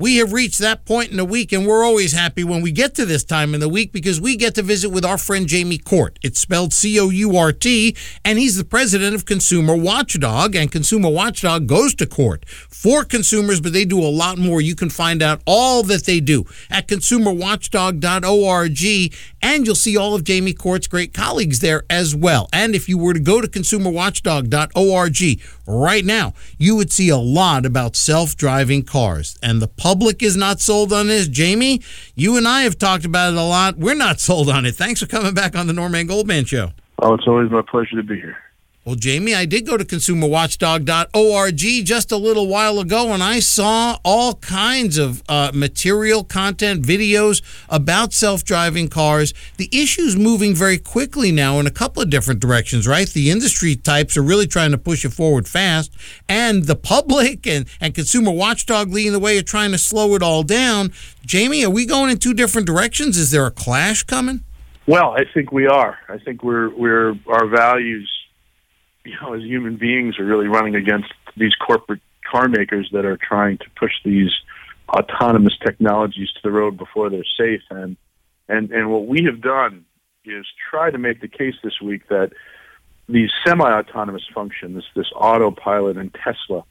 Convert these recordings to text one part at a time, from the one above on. We have reached that point in the week, and we're always happy when we get to this time in the week because we get to visit with our friend Jamie Court. It's spelled C-O-U-R-T, and he's the president of Consumer Watchdog, and Consumer Watchdog goes to court for consumers, but they do a lot more. You can find out all that they do at consumerwatchdog.org, and you'll see all of Jamie Court's great colleagues there as well. And if you were to go to consumerwatchdog.org right now, you would see a lot about self-driving cars, and the public is not sold on this. Jamie, you and I have talked about it a lot. We're not sold on it. Thanks for coming back on the Norman Goldman Show. Oh, it's always my pleasure to be here. Well, Jamie, I did go to consumerwatchdog.org just a little while ago, and I saw all kinds of material, content, videos about self-driving cars. The issue's moving very quickly now in a couple of different directions, right? The industry types are really trying to push it forward fast, and the public and Consumer Watchdog leading the way are trying to slow it all down. Jamie, are we going in two different directions? Is there a clash coming? Well, I think we are. I think we're our values, you know, as human beings, are really running against these corporate car makers that are trying to push these autonomous technologies to the road before they're safe. And what we have done is try to make the case this week that these semi-autonomous functions, this autopilot and Tesla,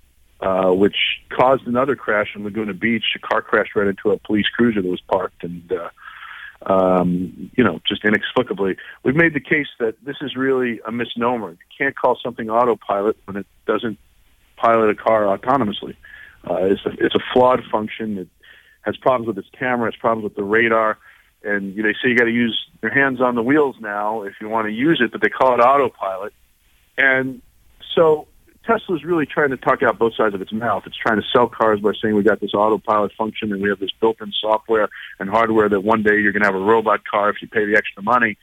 which caused another crash in Laguna Beach, a car crash right into a police cruiser that was parked, and just inexplicably, we've made the case that this is really a misnomer. You can't call something autopilot when it doesn't pilot a car autonomously. It's a flawed function. It has problems with its camera, has problems with the radar, and they say you got to use your hands on the wheels now if you want to use it, but they call it autopilot. And so Tesla's really trying to talk out both sides of its mouth. It's trying to sell cars by saying we got this autopilot function and we have this built-in software and hardware that one day you're going to have a robot car if you pay the extra money.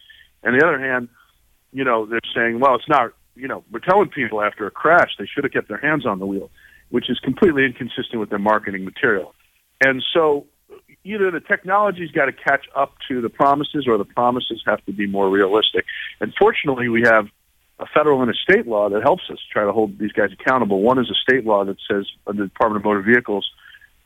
And on the other hand, they're saying, well, it's not, we're telling people after a crash they should have kept their hands on the wheel, which is completely inconsistent with their marketing material. And so either the technology's got to catch up to the promises or the promises have to be more realistic. And fortunately, we have a federal and a state law that helps us try to hold these guys accountable. One is a state law that says, under the Department of Motor Vehicles,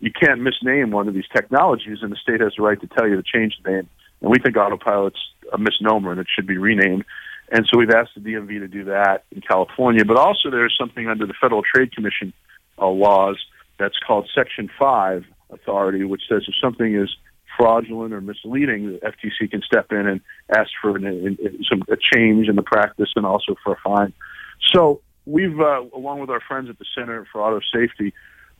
you can't misname one of these technologies, and the state has the right to tell you to change the name. And we think autopilot's a misnomer, and it should be renamed. And so we've asked the DMV to do that in California. But also there's something under the Federal Trade Commission laws that's called Section 5 authority, which says if something is fraudulent or misleading, the FTC can step in and ask for a change in the practice and also for a fine. So we've, along with our friends at the Center for Auto Safety,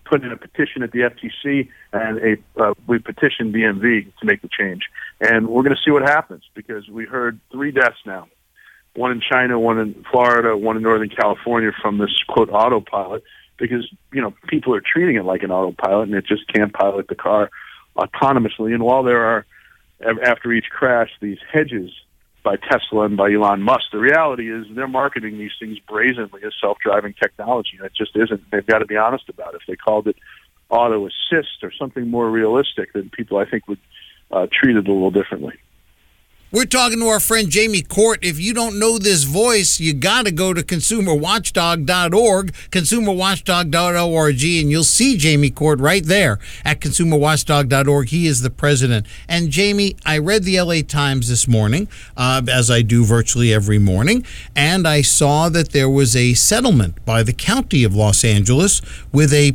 put in a petition at the FTC, and we petitioned DMV to make the change. And we're going to see what happens because we heard 3 deaths now, one in China, one in Florida, one in Northern California from this, quote, autopilot, because, people are treating it like an autopilot and it just can't pilot the car autonomously. And while there are, after each crash, these hedges by Tesla and by Elon Musk, the reality is they're marketing these things brazenly as self-driving technology, and it just isn't. They've got to be honest about it. If they called it auto assist or something more realistic, then people, I think, would treat it a little differently. We're talking to our friend Jamie Court. If you don't know this voice, you got to go to consumerwatchdog.org, consumerwatchdog.org, and you'll see Jamie Court right there at consumerwatchdog.org. He is the president. And, Jamie, I read the LA Times this morning, as I do virtually every morning, and I saw that there was a settlement by the county of Los Angeles with the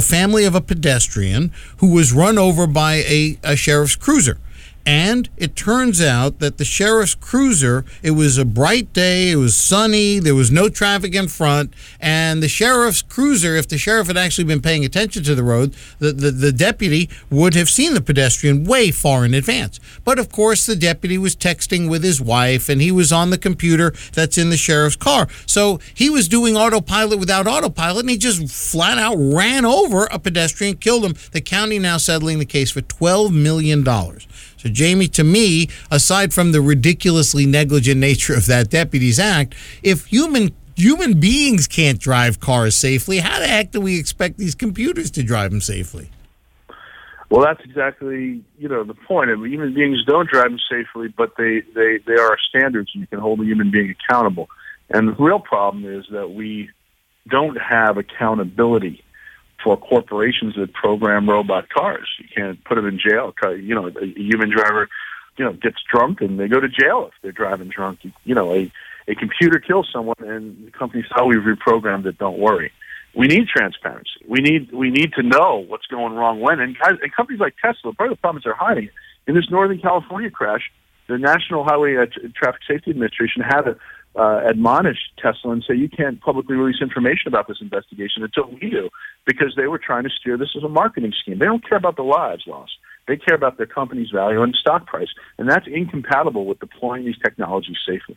family of a pedestrian who was run over by a sheriff's cruiser. And it turns out that the sheriff's cruiser, it was a bright day, it was sunny, there was no traffic in front, and the sheriff's cruiser, if the sheriff had actually been paying attention to the road, the deputy would have seen the pedestrian way far in advance. But, of course, the deputy was texting with his wife, and he was on the computer that's in the sheriff's car. So he was doing autopilot without autopilot, and he just flat out ran over a pedestrian, killed him. The county now settling the case for $12 million. So, Jamie, to me, aside from the ridiculously negligent nature of that deputy's act, if human beings can't drive cars safely, how the heck do we expect these computers to drive them safely? Well, that's exactly, the point. I mean, human beings don't drive them safely, but they are standards, and you can hold a human being accountable. And the real problem is that we don't have accountability for corporations that program robot cars. You can't put them in jail. You know, a human driver, you know, gets drunk and they go to jail if they're driving drunk. You know, a computer kills someone and the company says, oh, we've reprogrammed it, don't worry. We need transparency. We need to know what's going wrong when. And companies like Tesla, part of the problem is they're hiding it. In this Northern California crash, the National Highway Traffic Safety Administration had to admonish Tesla and say, you can't publicly release information about this investigation until we do, because they were trying to steer this as a marketing scheme. They don't care about the lives lost. They care about their company's value and stock price. And that's incompatible with deploying these technologies safely.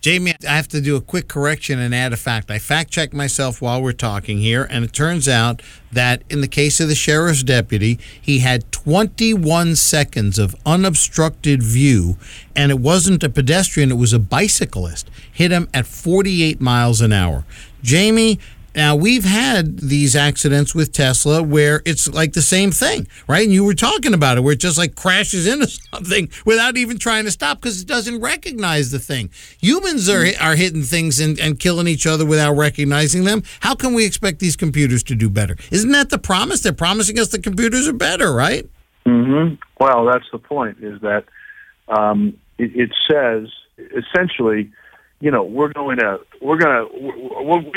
Jamie, I have to do a quick correction and add a fact. I fact-checked myself while we're talking here, and it turns out that in the case of the sheriff's deputy, he had 21 seconds of unobstructed view, and it wasn't a pedestrian, it was a bicyclist. Hit him at 48 miles an hour. Jamie, now we've had these accidents with Tesla where it's like the same thing, right? And you were talking about it, where it just like crashes into something without even trying to stop because it doesn't recognize the thing. Humans are hitting things and killing each other without recognizing them. How can we expect these computers to do better? Isn't that the promise? They're promising us the computers are better, right? Mm-hmm. Well, that's the point, is that it says essentially, you know, we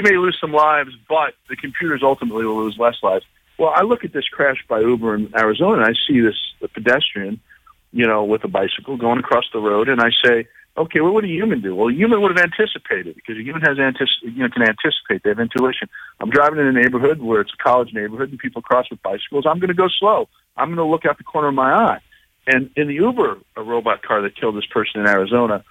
may lose some lives, but the computers ultimately will lose less lives. Well, I look at this crash by Uber in Arizona, and I see a pedestrian, you know, with a bicycle going across the road, and I say, okay, well, what do human do? Well, a human would have anticipated, because a human can anticipate. They have intuition. I'm driving in a neighborhood where it's a college neighborhood, and people cross with bicycles. I'm going to go slow. I'm going to look out the corner of my eye. And in the Uber, a robot car that killed this person in Arizona,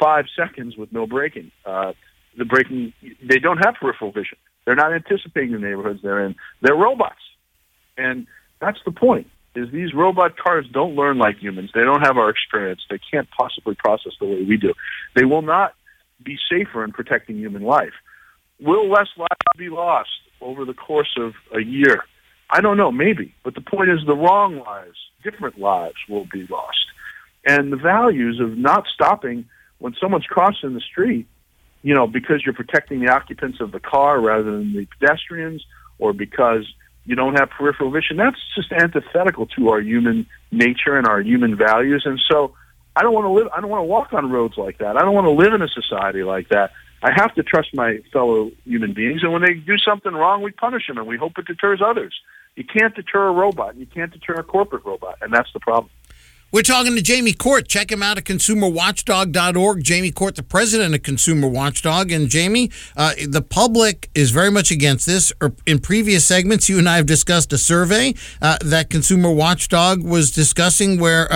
5 seconds with no braking. The braking, they don't have peripheral vision. They're not anticipating the neighborhoods they're in. They're robots. And that's the point, is these robot cars don't learn like humans. They don't have our experience. They can't possibly process the way we do. They will not be safer in protecting human life. Will less lives be lost over the course of a year? I don't know, maybe. But the point is the wrong lives, different lives will be lost. And the values of not stopping when someone's crossing the street, you know, because you're protecting the occupants of the car rather than the pedestrians, or because you don't have peripheral vision, that's just antithetical to our human nature and our human values. And so I don't want to live. I don't want to walk on roads like that. I don't want to live in a society like that. I have to trust my fellow human beings. And when they do something wrong, we punish them, and we hope it deters others. You can't deter a robot. You can't deter a corporate robot. And that's the problem. We're talking to Jamie Court. Check him out at consumerwatchdog.org. Jamie Court, the president of Consumer Watchdog. And Jamie, the public is very much against this. In previous segments, you and I have discussed a survey that Consumer Watchdog was discussing, where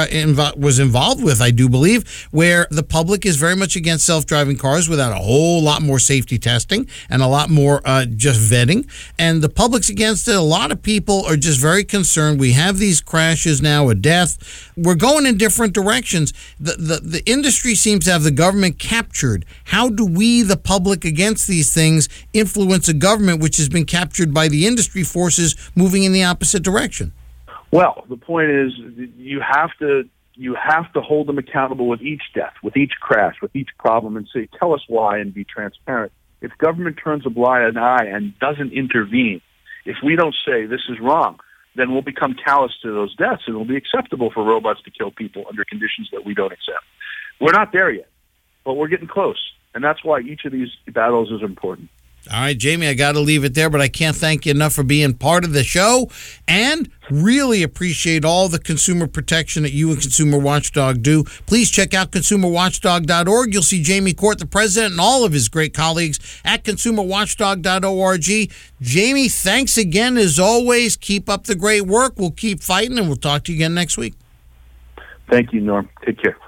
was involved with, I do believe, where the public is very much against self-driving cars without a whole lot more safety testing and a lot more just vetting. And the public's against it. A lot of people are just very concerned. We have these crashes now, a death. We're going in different directions. The industry seems to have the government captured. How do we, the public, against these things, influence a government which has been captured by the industry forces moving in the opposite direction? Well, the point is you have to hold them accountable with each death, with each crash, with each problem, and say, tell us why, and be transparent. If government turns a blind eye and doesn't intervene, if we don't say this is wrong, then we'll become callous to those deaths, and it'll be acceptable for robots to kill people under conditions that we don't accept. We're not there yet, but we're getting close, and that's why each of these battles is important. All right, Jamie, I got to leave it there, but I can't thank you enough for being part of the show, and really appreciate all the consumer protection that you and Consumer Watchdog do. Please check out consumerwatchdog.org. You'll see Jamie Court, the president, and all of his great colleagues at consumerwatchdog.org. Jamie, thanks again as always. Keep up the great work. We'll keep fighting, and we'll talk to you again next week. Thank you, Norm. Take care.